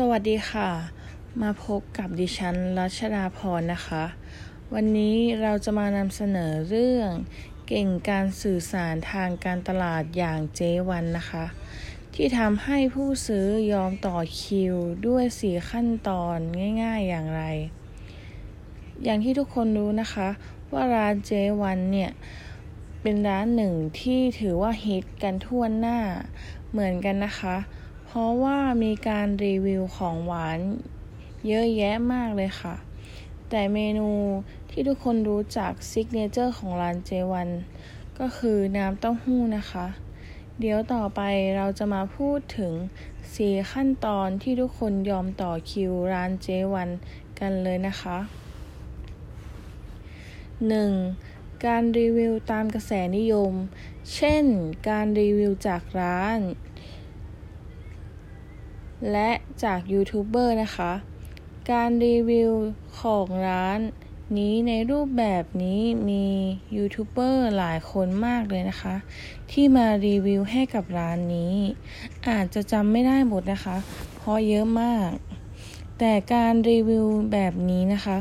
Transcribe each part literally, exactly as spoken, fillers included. สวัสดีค่ะมาพบกับดิฉันรัชดาพรนะคะวันนี้เราจะมานำเสนอเรื่องเก่งการสื่อสารทางการตลาดอย่างเจ๊วันนะคะที่ทำให้ผู้ซื้อยอมต่อคิวด้วยสี่ขั้นตอนง่ายๆอย่างไรอย่างที่ทุกคนรู้นะคะว่าร้านเจ๊วันเนี่ยเป็นร้านหนึ่งที่ถือว่าฮิตกันทั่วหน้าเหมือนกันนะคะเพราะว่ามีการรีวิวของหวานเยอะแยะมากเลยค่ะแต่เมนูที่ทุกคนรู้จักซิกเนเจอร์ของร้านเจวันก็คือน้ำเต้าหู้นะคะเดี๋ยวต่อไปเราจะมาพูดถึงสี่ขั้นตอนที่ทุกคนยอมต่อคิวร้านเจวันกันเลยนะคะ หนึ่ง. การรีวิวตามกระแสนิยมเช่นการรีวิวจากร้านและจากยูทูบเบอร์นะคะการรีวิวของร้านนี้ในรูปแบบนี้มียูทูบเบอร์หลายคนมากเลยนะคะที่มารีวิวให้กับร้านนี้อาจจะจำไม่ได้หมดนะคะเพราะเยอะมากแต่การรีวิวแบบนี้นะคะ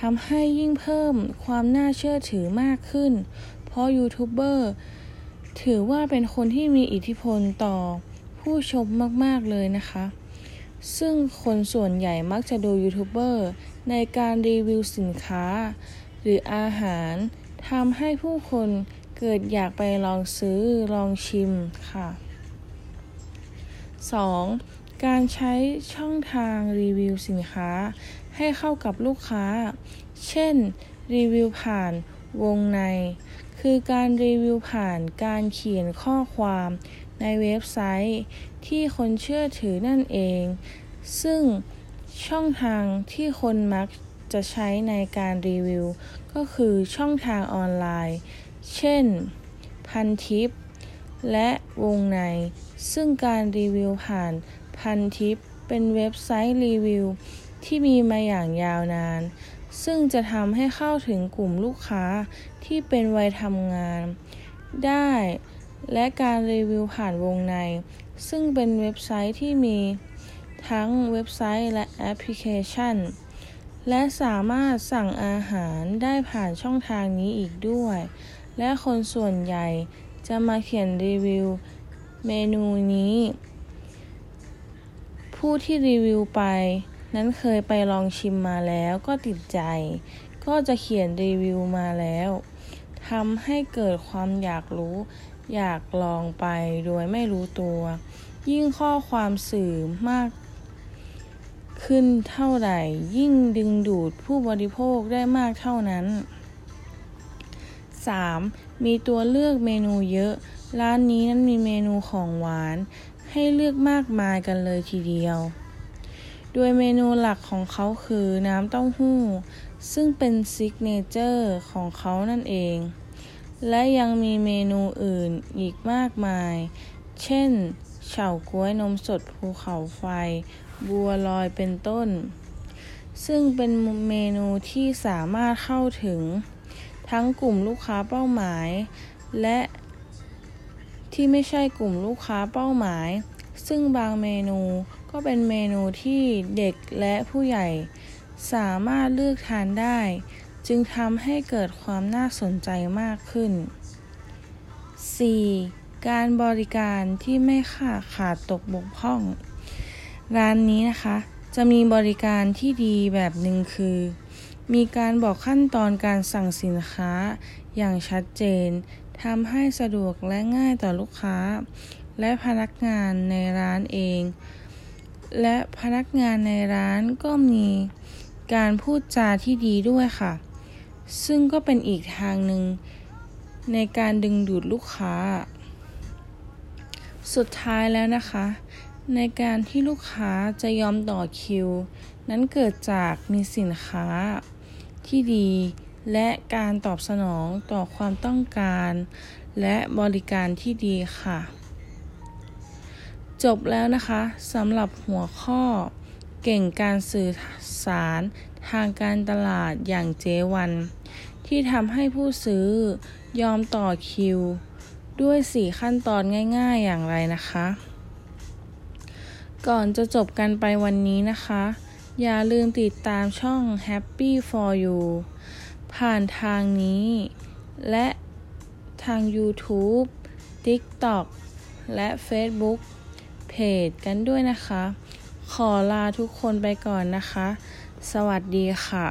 ทำให้ยิ่งเพิ่มความน่าเชื่อถือมากขึ้นเพราะยูทูบเบอร์ถือว่าเป็นคนที่มีอิทธิพลต่อผู้ชมมากๆเลยนะคะซึ่งคนส่วนใหญ่มักจะดูยูทูบเบอร์ในการรีวิวสินค้าหรืออาหารทำให้ผู้คนเกิดอยากไปลองซื้อลองชิมค่ะ สอง. การใช้ช่องทางรีวิวสินค้าให้เข้ากับลูกค้าเช่นรีวิวผ่านวงในคือการรีวิวผ่านการเขียนข้อความในเว็บไซต์ที่คนเชื่อถือนั่นเองซึ่งช่องทางที่คนมักจะใช้ในการรีวิวก็คือช่องทางออนไลน์เช่นพันทิปและวงในซึ่งการรีวิวผ่านพันทิปเป็นเว็บไซต์รีวิวที่มีมาอย่างยาวนานซึ่งจะทำให้เข้าถึงกลุ่มลูกค้าที่เป็นวัยทำงานได้และการรีวิวผ่านวงในซึ่งเป็นเว็บไซต์ที่มีทั้งเว็บไซต์และแอปพลิเคชันและสามารถสั่งอาหารได้ผ่านช่องทางนี้อีกด้วยและคนส่วนใหญ่จะมาเขียนรีวิวเมนูนี้ผู้ที่รีวิวไปนั้นเคยไปลองชิมมาแล้วก็ติดใจก็จะเขียนรีวิวมาแล้วทำให้เกิดความอยากรู้อยากลองไปโดยไม่รู้ตัวยิ่งข้อความสื่อมากขึ้นเท่าไหร่ยิ่งดึงดูดผู้บริโภคได้มากเท่านั้น สาม. มีตัวเลือกเมนูเยอะร้านนี้นั้นมีเมนูของหวานให้เลือกมากมายกันเลยทีเดียวโดยเมนูหลักของเขาคือน้ำเต้าหู้ซึ่งเป็นซิกเนเจอร์ของเขานั่นเองและยังมีเมนูอื่นอีกมากมายเช่นเฉาก๊วยนมสดภูเขาไฟบัวลอยเป็นต้นซึ่งเป็นเมนูที่สามารถเข้าถึงทั้งกลุ่มลูกค้าเป้าหมายและที่ไม่ใช่กลุ่มลูกค้าเป้าหมายซึ่งบางเมนูก็เป็นเมนูที่เด็กและผู้ใหญ่สามารถเลือกทานได้จึงทำให้เกิดความน่าสนใจมากขึ้น สี่. การบริการที่ไม่ขาดขาดตกบกพร่องร้านนี้นะคะจะมีบริการที่ดีแบบหนึ่งคือมีการบอกขั้นตอนการสั่งสินค้าอย่างชัดเจนทำให้สะดวกและง่ายต่อลูกค้าและพนักงานในร้านเองและพนักงานในร้านก็มีการพูดจาที่ดีด้วยค่ะซึ่งก็เป็นอีกทางหนึ่งในการดึงดูดลูกค้าสุดท้ายแล้วนะคะในการที่ลูกค้าจะยอมต่อคิวนั้นเกิดจากมีสินค้าที่ดีและการตอบสนองต่อความต้องการและบริการที่ดีค่ะจบแล้วนะคะสำหรับหัวข้อเก่งการสื่อสารทางการตลาดอย่างเจวันที่ทำให้ผู้ซื้อยอมต่อคิวด้วยสี่ขั้นตอนง่ายๆอย่างไรนะคะ ก่อนจะจบกันไปวันนี้นะคะอย่าลืมติดตามช่อง Happy for You ผ่านทางนี้และทาง YouTube TikTok และ Facebook เพจกันด้วยนะคะขอลาทุกคนไปก่อนนะคะสวัสดีค่ะ